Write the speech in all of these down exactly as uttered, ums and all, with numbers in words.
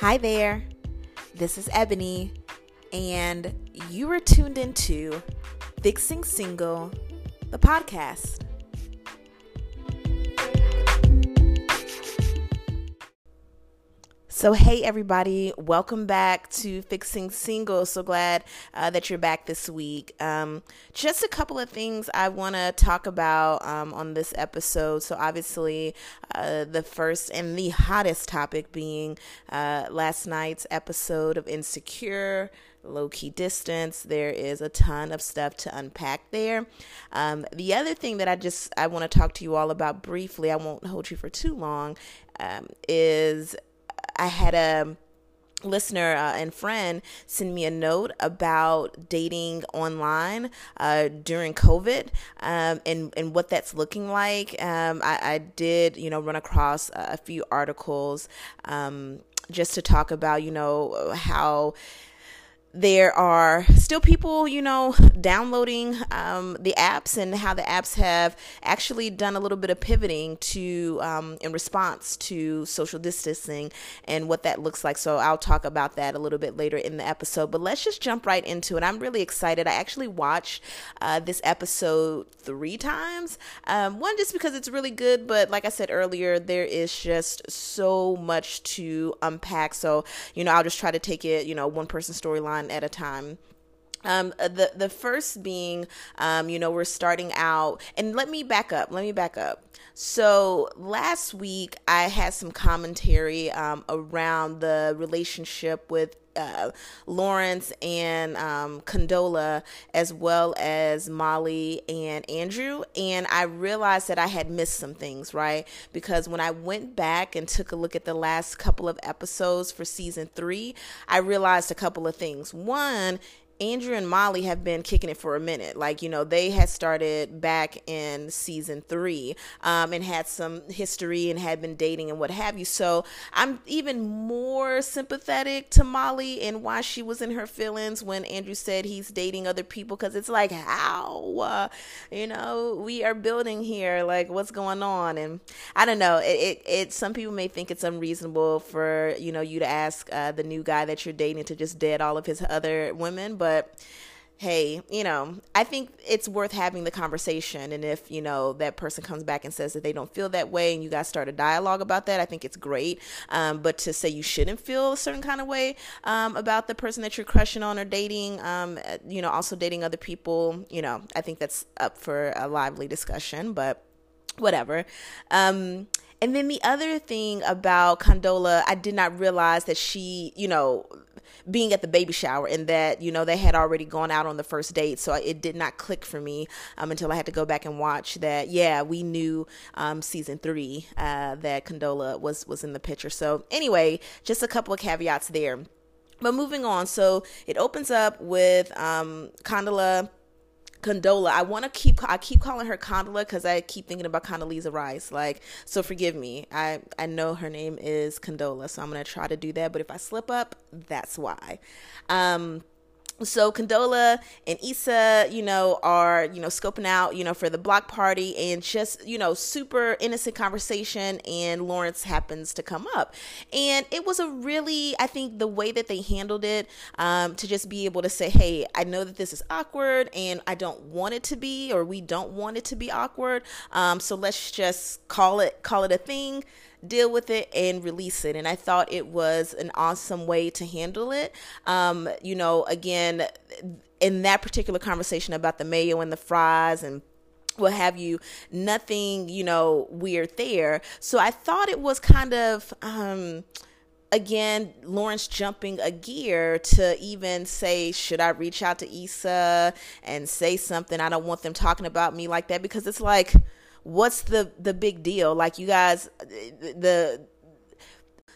Hi there, this is Ebony, and you are tuned into Fixing Single, the podcast. So hey everybody, welcome back to Fixing Single. So glad uh, that you're back this week. Um, just a couple of things I want to talk about um, on this episode. So obviously uh, the first and the hottest topic being uh, last night's episode of Insecure, low-key distance. There is a ton of stuff to unpack there. Um, the other thing that I just I want to talk to you all about briefly, I won't hold you for too long, um, is... I had a listener uh, and friend send me a note about dating online uh, during COVID um, and, and what that's looking like. Um, I, I did, you know, run across a few articles um, just to talk about, you know, how there are still people, you know, downloading um, the apps and how the apps have actually done a little bit of pivoting to um, in response to social distancing and what that looks like. So I'll talk about that a little bit later in the episode, but let's just jump right into it. I'm really excited. I actually watched uh, this episode three times. Um, one, just because it's really good, but like I said earlier, there is just so much to unpack. So, you know, I'll just try to take it, you know, one person storyline at a time. Um, the, the first being, um, you know, we're starting out, and let me back up, let me back up. So last week I had some commentary, um, around the relationship with, uh, Lawrence and, um, Condola, as well as Molly and Andrew. And I realized that I had missed some things, right? Because when I went back and took a look at the last couple of episodes for season three, I realized a couple of things. One, Andrew and Molly have been kicking it for a minute. Like, you know, they had started back in season three um, and had some history and had been dating and what have you. So I'm even more sympathetic to Molly and why she was in her feelings when Andrew said he's dating other people. Cause it's like, how, uh, you know, we are building here. Like, what's going on? And I don't know. It, it, it some people may think it's unreasonable for, you know, you to ask uh, the new guy that you're dating to just dead all of his other women. But But hey, you know, I think it's worth having the conversation. And if, you know, that person comes back and says that they don't feel that way and you guys start a dialogue about that, I think it's great. Um, but to say you shouldn't feel a certain kind of way um, about the person that you're crushing on or dating, um, you know, also dating other people, you know, I think that's up for a lively discussion, but whatever. Um, and then the other thing about Condola, I did not realize that she, you know, being at the baby shower, and that, you know, they had already gone out on the first date. So it did not click for me um, until I had to go back and watch that. Yeah, we knew um, season three uh, that Condola was, was in the picture. So anyway, just a couple of caveats there, but moving on. So it opens up with um, Condola. Condola. I want to keep, I keep calling her Condola because I keep thinking about Condoleezza Rice. Like, so forgive me. I, I know her name is Condola, so I'm going to try to do that. But if I slip up, that's why. Um, so Condola and Issa, you know, are, you know, scoping out, you know, for the block party, and just, you know, super innocent conversation. And Lawrence happens to come up, and it was a really, I think the way that they handled it, um, to just be able to say, hey, I know that this is awkward and I don't want it to be, or we don't want it to be awkward. Um, so let's just call it, call it a thing, deal with it, and release it. And I thought it was an awesome way to handle it. Um, you know, again, in that particular conversation about the mayo and the fries and what have you, nothing, you know, weird there. So I thought it was kind of, um, again, Lawrence jumping a gear to even say, should I reach out to Issa and say something? I don't want them talking about me like that, because it's like, what's the, the big deal? Like, you guys, the, the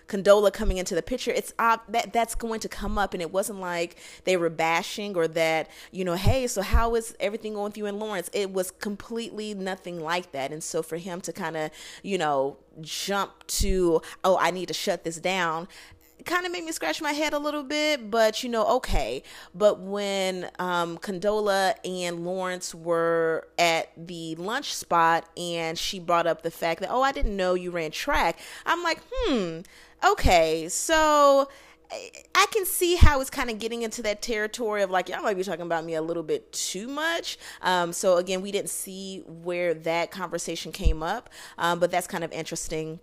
Condola coming into the picture, it's uh, that that's going to come up. And it wasn't like they were bashing, or that, you know, hey, so how is everything going with you and Lawrence? It was completely nothing like that. And so for him to kind of, you know, jump to, oh, I need to shut this down, kind of made me scratch my head a little bit, but you know, okay. But when um, Condola and Lawrence were at the lunch spot and she brought up the fact that, oh, I didn't know you ran track. I'm like, hmm, okay. So I can see how it's kind of getting into that territory of like, y'all might be talking about me a little bit too much. Um, so again, we didn't see where that conversation came up, um, but that's kind of interesting.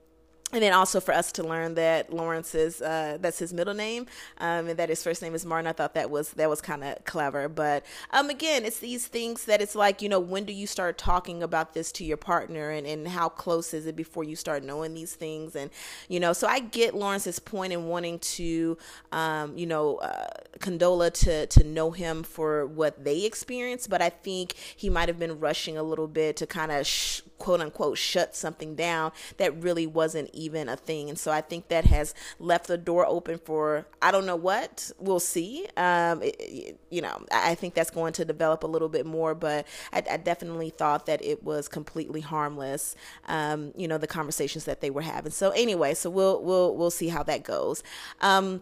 And then also for us to learn that Lawrence is, uh, that's his middle name, um, and that his first name is Martin. I thought that was, that was kind of clever. But um, again, it's these things that it's like, you know, when do you start talking about this to your partner, and, and how close is it before you start knowing these things? And, you know, so I get Lawrence's point in wanting to, um, you know, uh, Condola to, to know him for what they experienced. But I think he might have been rushing a little bit to kind of sh- quote unquote shut something down that really wasn't even a thing. And so I think that has left the door open for, I don't know what, we'll see. Um, it, it, you know, I think that's going to develop a little bit more, but I, I definitely thought that it was completely harmless. Um, you know, the conversations that they were having. So anyway, so we'll, we'll, we'll see how that goes. Um,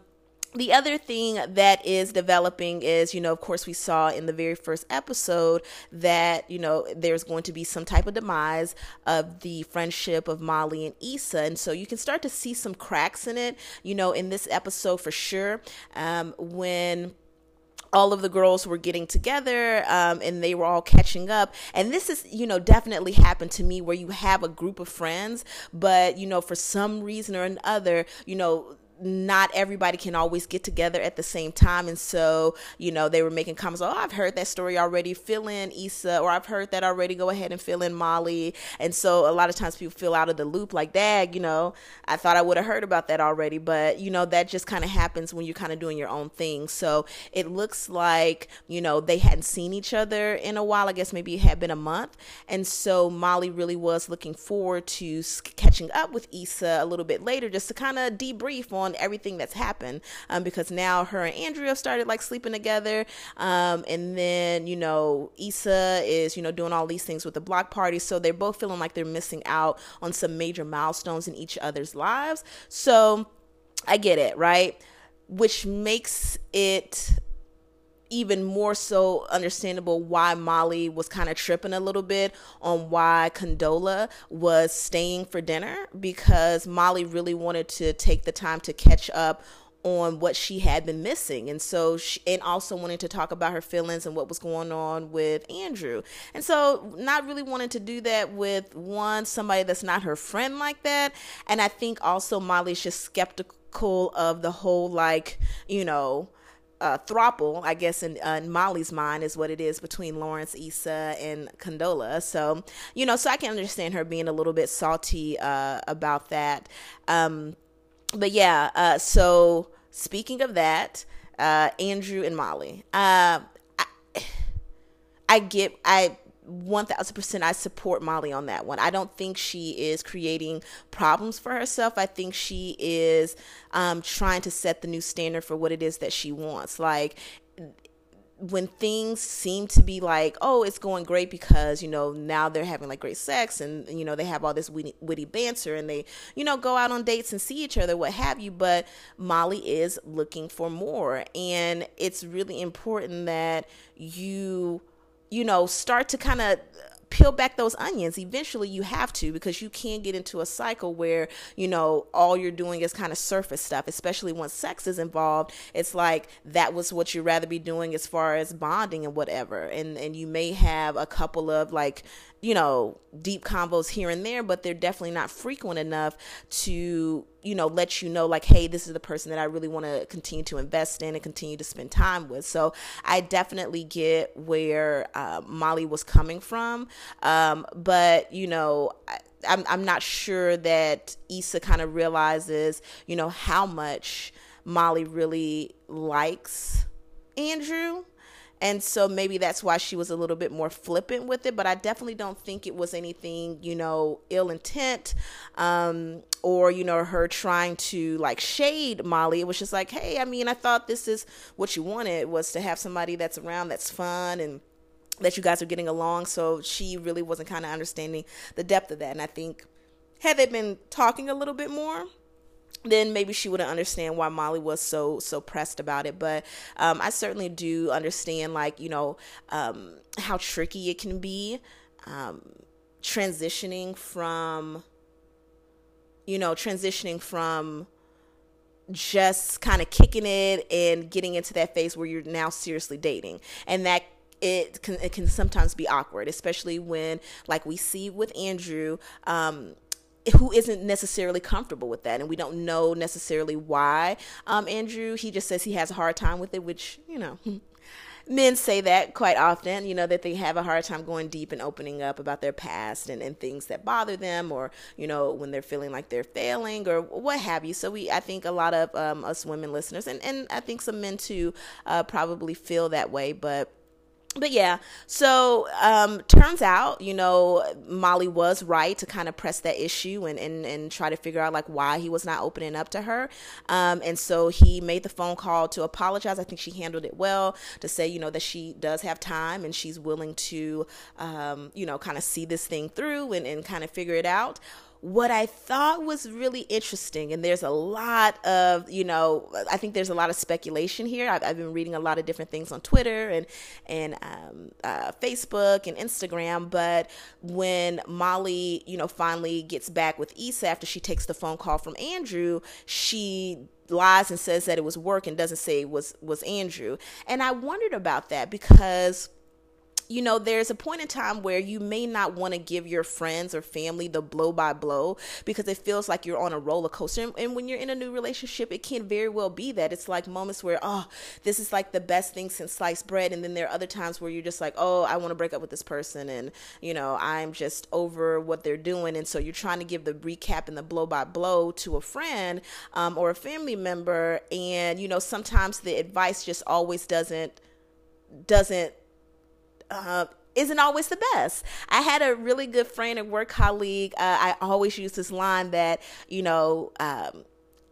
The other thing that is developing is, you know, of course, we saw in the very first episode that, you know, there's going to be some type of demise of the friendship of Molly and Issa. And so you can start to see some cracks in it, you know, in this episode for sure. Um, when all of the girls were getting together, um, and they were all catching up. And this is, you know, definitely happened to me, where you have a group of friends, but, you know, for some reason or another, you know, not everybody can always get together at the same time. And so, you know, they were making comments, oh, I've heard that story already, fill in Issa, or I've heard that already, go ahead and fill in Molly. And so a lot of times people feel out of the loop, like, dag, you know, I thought I would have heard about that already. But, you know, that just kind of happens when you're kind of doing your own thing. So it looks like, you know, they hadn't seen each other in a while. I guess maybe it had been a month. And so Molly really was looking forward to catching up with Issa a little bit later, just to kind of debrief on everything that's happened, um, because now her and Andrew started like sleeping together, um, and then, you know, Issa is, you know, doing all these things with the block party, so they're both feeling like they're missing out on some major milestones in each other's lives. So I get it, right? Which makes it even more so understandable why Molly was kind of tripping a little bit on why Condola was staying for dinner, because Molly really wanted to take the time to catch up on what she had been missing. And so she, and also wanting to talk about her feelings and what was going on with Andrew. And so not really wanting to do that with one, somebody that's not her friend like that. And I think also Molly's just skeptical of the whole, like, you know, Uh, throuple, I guess, in, uh, in Molly's mind is what it is between Lawrence, Issa, and Condola. So, you know, so I can understand her being a little bit salty uh, about that. Um, but yeah, uh, so speaking of that, uh, Andrew and Molly, uh, I, I get, I one thousand percent I support Molly on that one. I don't think she is creating problems for herself. I think she is um, trying to set the new standard for what it is that she wants. Like, when things seem to be like, oh, it's going great because, you know, now they're having like great sex, and, you know, they have all this witty, witty banter, and they, you know, go out on dates and see each other, what have you. But Molly is looking for more. And it's really important that you you know, start to kind of peel back those onions. Eventually you have to, because you can get into a cycle where, you know, all you're doing is kind of surface stuff, especially once sex is involved. It's like, that was what you'd rather be doing as far as bonding and whatever. And, and you may have a couple of, like, you know, deep convos here and there, but they're definitely not frequent enough to, you know, let you know, like, hey, this is the person that I really want to continue to invest in and continue to spend time with. So I definitely get where uh, Molly was coming from. Um, but, you know, I, I'm, I'm not sure that Issa kind of realizes, you know, how much Molly really likes Andrew. And so maybe that's why she was a little bit more flippant with it. But I definitely don't think it was anything, you know, ill intent, um, or, you know, her trying to like shade Molly. It was just like, hey, I mean, I thought this is what you wanted, was to have somebody that's around that's fun and that you guys are getting along. So she really wasn't kind of understanding the depth of that. And I think had they been talking a little bit more, then maybe she wouldn't understand why Molly was so, so pressed about it. But um, I certainly do understand, like, you know, um, how tricky it can be um, transitioning from, you know, transitioning from just kind of kicking it and getting into that phase where you're now seriously dating. And that it can, it can sometimes be awkward, especially when, like we see with Andrew, um, who isn't necessarily comfortable with that. And we don't know necessarily why. Um, Andrew, he just says he has a hard time with it, which, you know, men say that quite often, you know, that they have a hard time going deep and opening up about their past and, and things that bother them, or, you know, when they're feeling like they're failing or what have you. So we, I think a lot of um, us women listeners, and, and I think some men too, uh, probably feel that way, but But yeah, so um, turns out, you know, Molly was right to kind of press that issue and, and, and try to figure out, like, why he was not opening up to her. Um, and so he made the phone call to apologize. I think she handled it well, to say, you know, that she does have time and she's willing to, um, you know, kind of see this thing through and, and kind of figure it out. What I thought was really interesting, and there's a lot of, you know, I think there's a lot of speculation here. I've, I've been reading a lot of different things on Twitter and and um, uh, Facebook and Instagram. But when Molly, you know, finally gets back with Issa after she takes the phone call from Andrew, she lies and says that it was work and doesn't say it was, was Andrew. And I wondered about that because, you know, there's a point in time where you may not want to give your friends or family the blow by blow because it feels like you're on a roller coaster. And, and when you're in a new relationship, it can very well be that it's like moments where, oh, this is like the best thing since sliced bread. And then there are other times where you're just like, oh, I want to break up with this person. And, you know, I'm just over what they're doing. And so you're trying to give the recap and the blow by blow to a friend um, or a family member. And, you know, sometimes the advice just always doesn't, doesn't, Uh, isn't always the best. I had a really good friend and work colleague. Uh, I always use this line that, you know, um,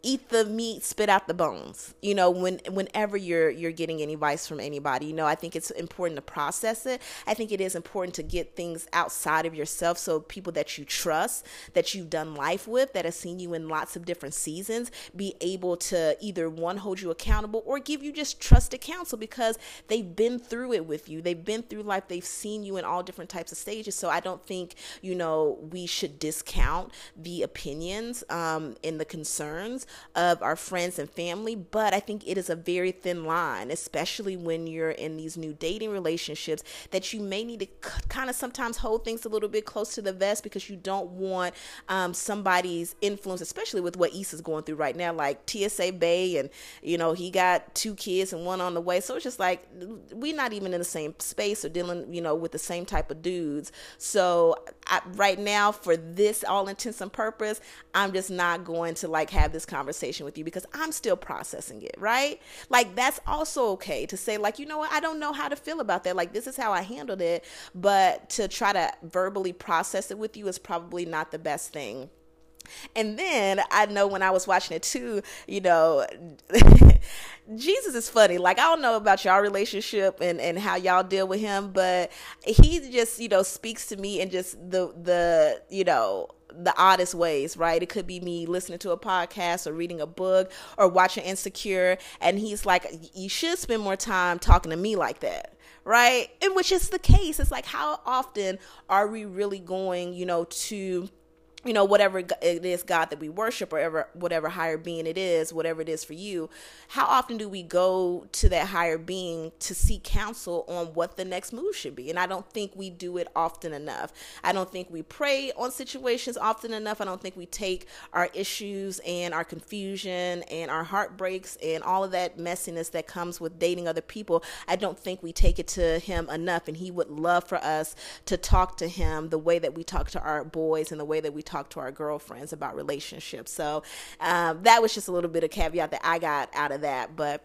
eat the meat, spit out the bones. You know, when whenever you're you're getting any advice from anybody, you know, I think it's important to process it. I think it is important to get things outside of yourself. So people that you trust, that you've done life with, that have seen you in lots of different seasons, be able to either one, hold you accountable, or give you just trusted counsel because they've been through it with you. They've been through life. They've seen you in all different types of stages. So I don't think, you know, we should discount the opinions um, and the concerns of our friends and family, but I think it is a very thin line, especially when you're in these new dating relationships, that you may need to c- kind of sometimes hold things a little bit close to the vest because you don't want um, somebody's influence, especially with what Issa's going through right now, like T S A Bay, and you know, he got two kids and one on the way, so it's just like we're not even in the same space or dealing, you know, with the same type of dudes. So I, right now, for this all intents and purpose, I'm just not going to like have this conversation conversation with you because I'm still processing it, right? Like, that's also okay to say, like, you know what, I don't know how to feel about that. Like, this is how I handled it, but to try to verbally process it with you is probably not the best thing. And then I know when I was watching it too, you know, Jesus is funny. Like, I don't know about y'all relationship and, and how y'all deal with him, but he just, you know, speaks to me in just the, the, you know, the oddest ways, right? It could be me listening to a podcast or reading a book or watching Insecure. And he's like, you should spend more time talking to me like that. Right. And which is the case. It's like, how often are we really going, you know, to, you know, whatever it is, God that we worship, or ever, whatever higher being it is, whatever it is for you, how often do we go to that higher being to seek counsel on what the next move should be? And I don't think we do it often enough. I don't think we pray on situations often enough. I don't think we take our issues and our confusion and our heartbreaks and all of that messiness that comes with dating other people. I don't think we take it to him enough. And he would love for us to talk to him the way that we talk to our boys and the way that we talk to our girlfriends about relationships. So um, that was just a little bit of caveat that I got out of that. But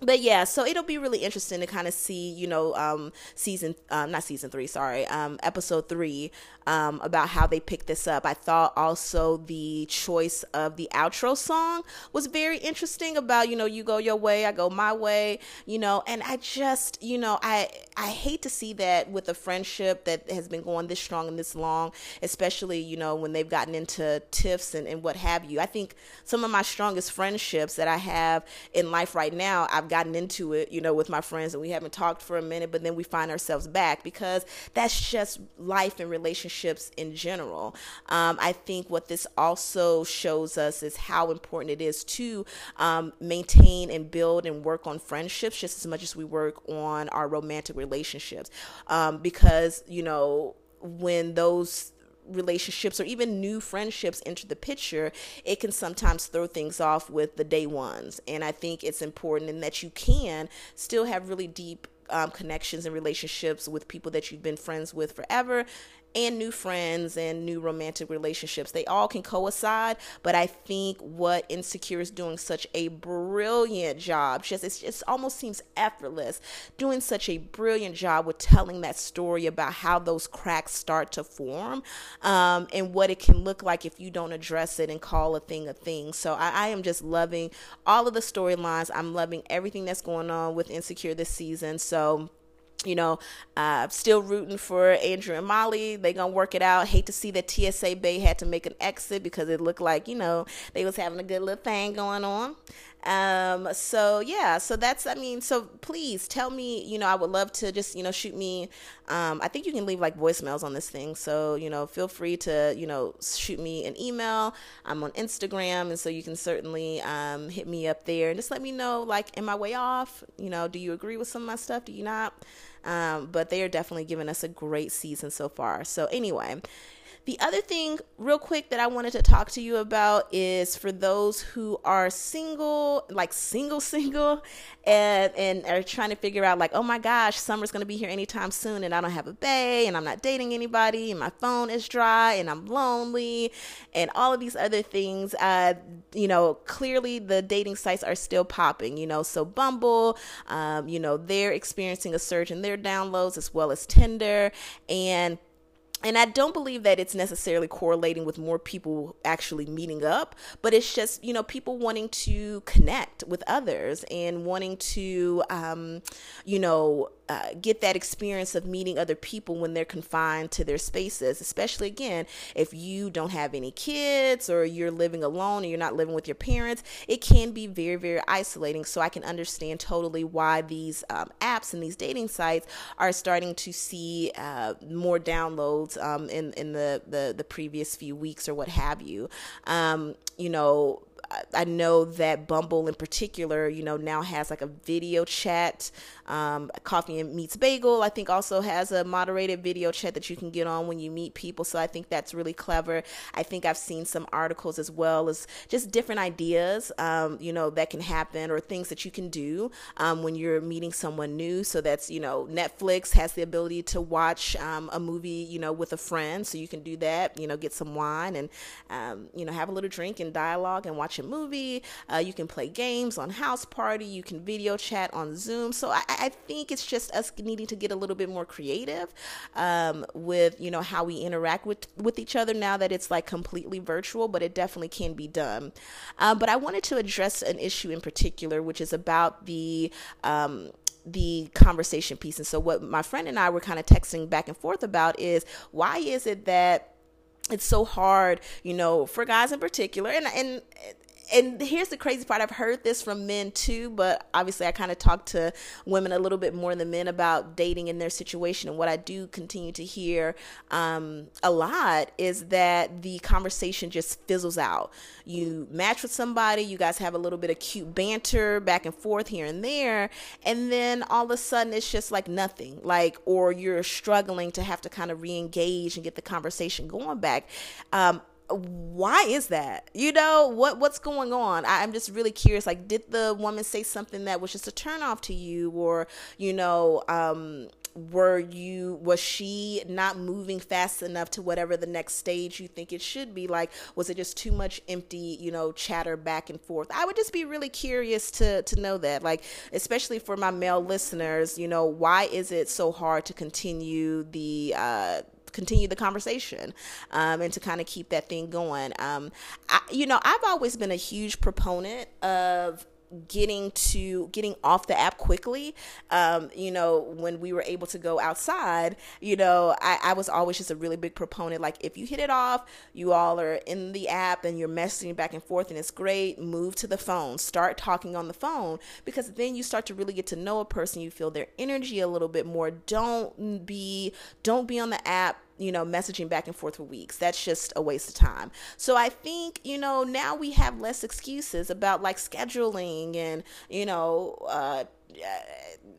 But yeah, so it'll be really interesting to kind of see, you know, um, season, um, not season three, sorry, um, episode three, um, about how they pick this up. I thought also the choice of the outro song was very interesting about, you know, you go your way, I go my way, you know, and I just, you know, I, I hate to see that with a friendship that has been going this strong and this long, especially, you know, when they've gotten into tiffs and, and what have you. I think some of my strongest friendships that I have in life right now, I've gotten into it, you know, with my friends and we haven't talked for a minute, but then we find ourselves back because that's just life and relationships in general. Um, I think what this also shows us is how important it is to um, maintain and build and work on friendships just as much as we work on our romantic relationships. Um, because, you know, when those relationships or even new friendships enter the picture, it can sometimes throw things off with the day ones. And I think it's important in that you can still have really deep um, connections and relationships with people that you've been friends with forever, and new friends and new romantic relationships. They all can coincide, but I think what Insecure is doing such a brilliant job, just it's, it almost seems effortless, doing such a brilliant job with telling that story about how those cracks start to form um, and what it can look like if you don't address it and call a thing a thing. So I, I am just loving all of the storylines. I'm loving everything that's going on with Insecure this season. So you know, uh, still rooting for Andrew and Molly. They gonna work it out. Hate to see that T S A Bay had to make an exit because it looked like, you know, they was having a good little thing going on. Um, so yeah, so that's, I mean, so please tell me, you know, I would love to just, you know, shoot me, um, I think you can leave like voicemails on this thing. So, you know, feel free to, you know, shoot me an email. I'm on Instagram. And so you can certainly, um, hit me up there and just let me know, like, am I way off? You know, do you agree with some of my stuff? Do you not? Um, but they are definitely giving us a great season so far. So anyway, the other thing real quick that I wanted to talk to you about is for those who are single, like single, single, and, and are trying to figure out like, oh my gosh, summer's going to be here anytime soon and I don't have a bae and I'm not dating anybody and my phone is dry and I'm lonely and all of these other things. Uh, you know, clearly the dating sites are still popping, you know, so Bumble, um, you know, they're experiencing a surge in their downloads as well as Tinder and And I don't believe that it's necessarily correlating with more people actually meeting up, but it's just, you know, people wanting to connect with others and wanting to, um, you know, Uh, get that experience of meeting other people when they're confined to their spaces, especially again, if you don't have any kids or you're living alone and you're not living with your parents, it can be very, very isolating. So I can understand totally why these um, apps and these dating sites are starting to see uh, more downloads um, in, in the, the, the previous few weeks or what have you. Um, you know, I know that Bumble in particular, you know, now has like a video chat. Um, Coffee and Meets Bagel, I think, also has a moderated video chat that you can get on when you meet people. So I think that's really clever. I think I've seen some articles as well as just different ideas, um, you know, that can happen or things that you can do um, when you're meeting someone new. So that's, you know, Netflix has the ability to watch um, a movie, you know, with a friend. So you can do that, you know, get some wine and, um, you know, have a little drink and dialogue and watch a movie. Uh, you can play games on House Party. You can video chat on Zoom. So I, I think it's just us needing to get a little bit more creative um, with, you know, how we interact with, with each other now that it's like completely virtual, but it definitely can be done. Uh, but I wanted to address an issue in particular, which is about the um, the conversation piece. And so what my friend and I were kind of texting back and forth about is, why is it that it's so hard, you know, for guys in particular, and and and here's the crazy part. I've heard this from men too, but obviously I kind of talk to women a little bit more than men about dating and their situation. And what I do continue to hear um, a lot is that the conversation just fizzles out. You match with somebody, you guys have a little bit of cute banter back and forth here and there. And then all of a sudden it's just like nothing, like, or you're struggling to have to kind of re-engage and get the conversation going back. Um, Why is that? You know, what, what's going on? I, I'm just really curious. Like, did the woman say something that was just a turnoff to you? Or, you know, um, were you, was she not moving fast enough to whatever the next stage you think it should be? Like, was it just too much empty, you know, chatter back and forth? I would just be really curious to to know that, like, especially for my male listeners, you know, why is it so hard to continue the uh continue the conversation um, and to kind of keep that thing going? Um, I, you know, I've always been a huge proponent of getting to getting off the app quickly. Um, you know, when we were able to go outside, you know, I, I was always just a really big proponent. Like, if you hit it off, you all are in the app and you're messaging back and forth and it's great, move to the phone, start talking on the phone, because then you start to really get to know a person. You feel their energy a little bit more. Don't be, don't be on the app, you know, messaging back and forth for weeks. That's just a waste of time. So I think, you know, now we have less excuses about like scheduling and, you know, uh,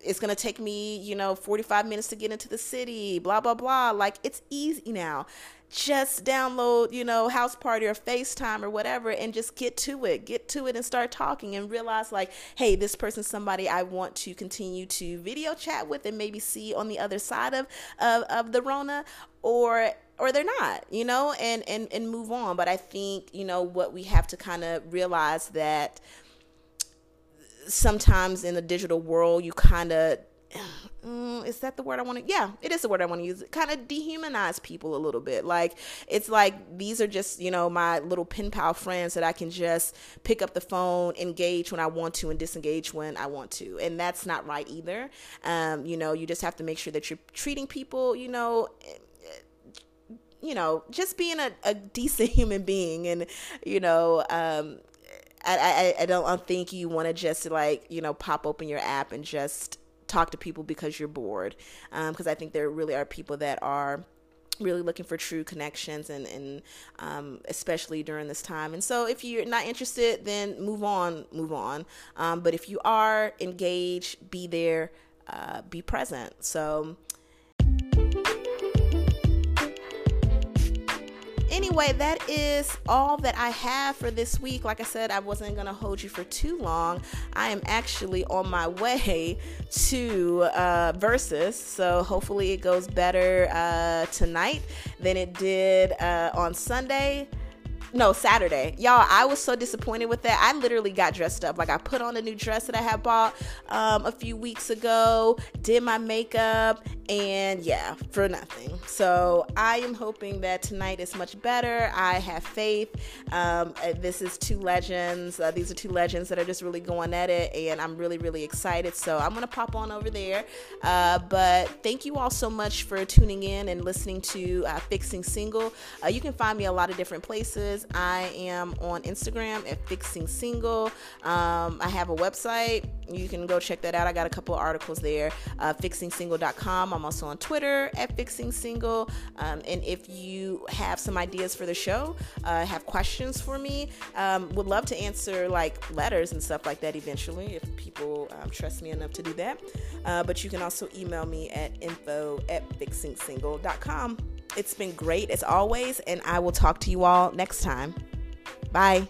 it's going to take me, you know, forty-five minutes to get into the city, blah, blah, blah. Like, it's easy now. Just download, you know, House Party or FaceTime or whatever, and just get to it, get to it and start talking and realize like, hey, this person's somebody I want to continue to video chat with and maybe see on the other side of, of, of the Rona, or, or they're not, you know, and, and, and move on. But I think, you know, what we have to kind of realize that sometimes in the digital world, you kind of, Mm, is that the word I want to yeah it is the word I want to use, kind of dehumanize people a little bit. Like, it's like, these are just, you know, my little pen pal friends that I can just pick up the phone, engage when I want to and disengage when I want to, and that's not right either. Um you know, you just have to make sure that you're treating people, you know, you know, just being a, a decent human being. And, you know, um I, I, I don't think you want to just, like, you know, pop open your app and just talk to people because you're bored. Um, because I think there really are people that are really looking for true connections, and, and um, especially during this time. And so if you're not interested, then move on, move on. Um, but if you are engaged, be there, uh, be present. So anyway, that is all that I have for this week. Like I said, I wasn't going to hold you for too long. I am actually on my way to uh, Versus, so hopefully it goes better uh, tonight than it did uh, on Sunday. No, Saturday. Y'all, I was so disappointed with that. I literally got dressed up. Like, I put on a new dress that I had bought um, a few weeks ago, did my makeup, and yeah, for nothing. So I am hoping that tonight is much better. I have faith. Um, this is two legends. Uh, these are two legends that are just really going at it, and I'm really, really excited. So I'm going to pop on over there. Uh, but thank you all so much for tuning in and listening to uh, Fixing Single. Uh, you can find me a lot of different places. I am on Instagram at FixingSingle. Um, I have a website. You can go check that out. I got a couple of articles there. Uh, Fixing Single dot com. I'm also on Twitter at FixingSingle. Um, and if you have some ideas for the show, uh, have questions for me, um, would love to answer like letters and stuff like that eventually if people um, trust me enough to do that. Uh, but you can also email me at info at FixingSingle dot com. It's been great as always, and I will talk to you all next time. Bye.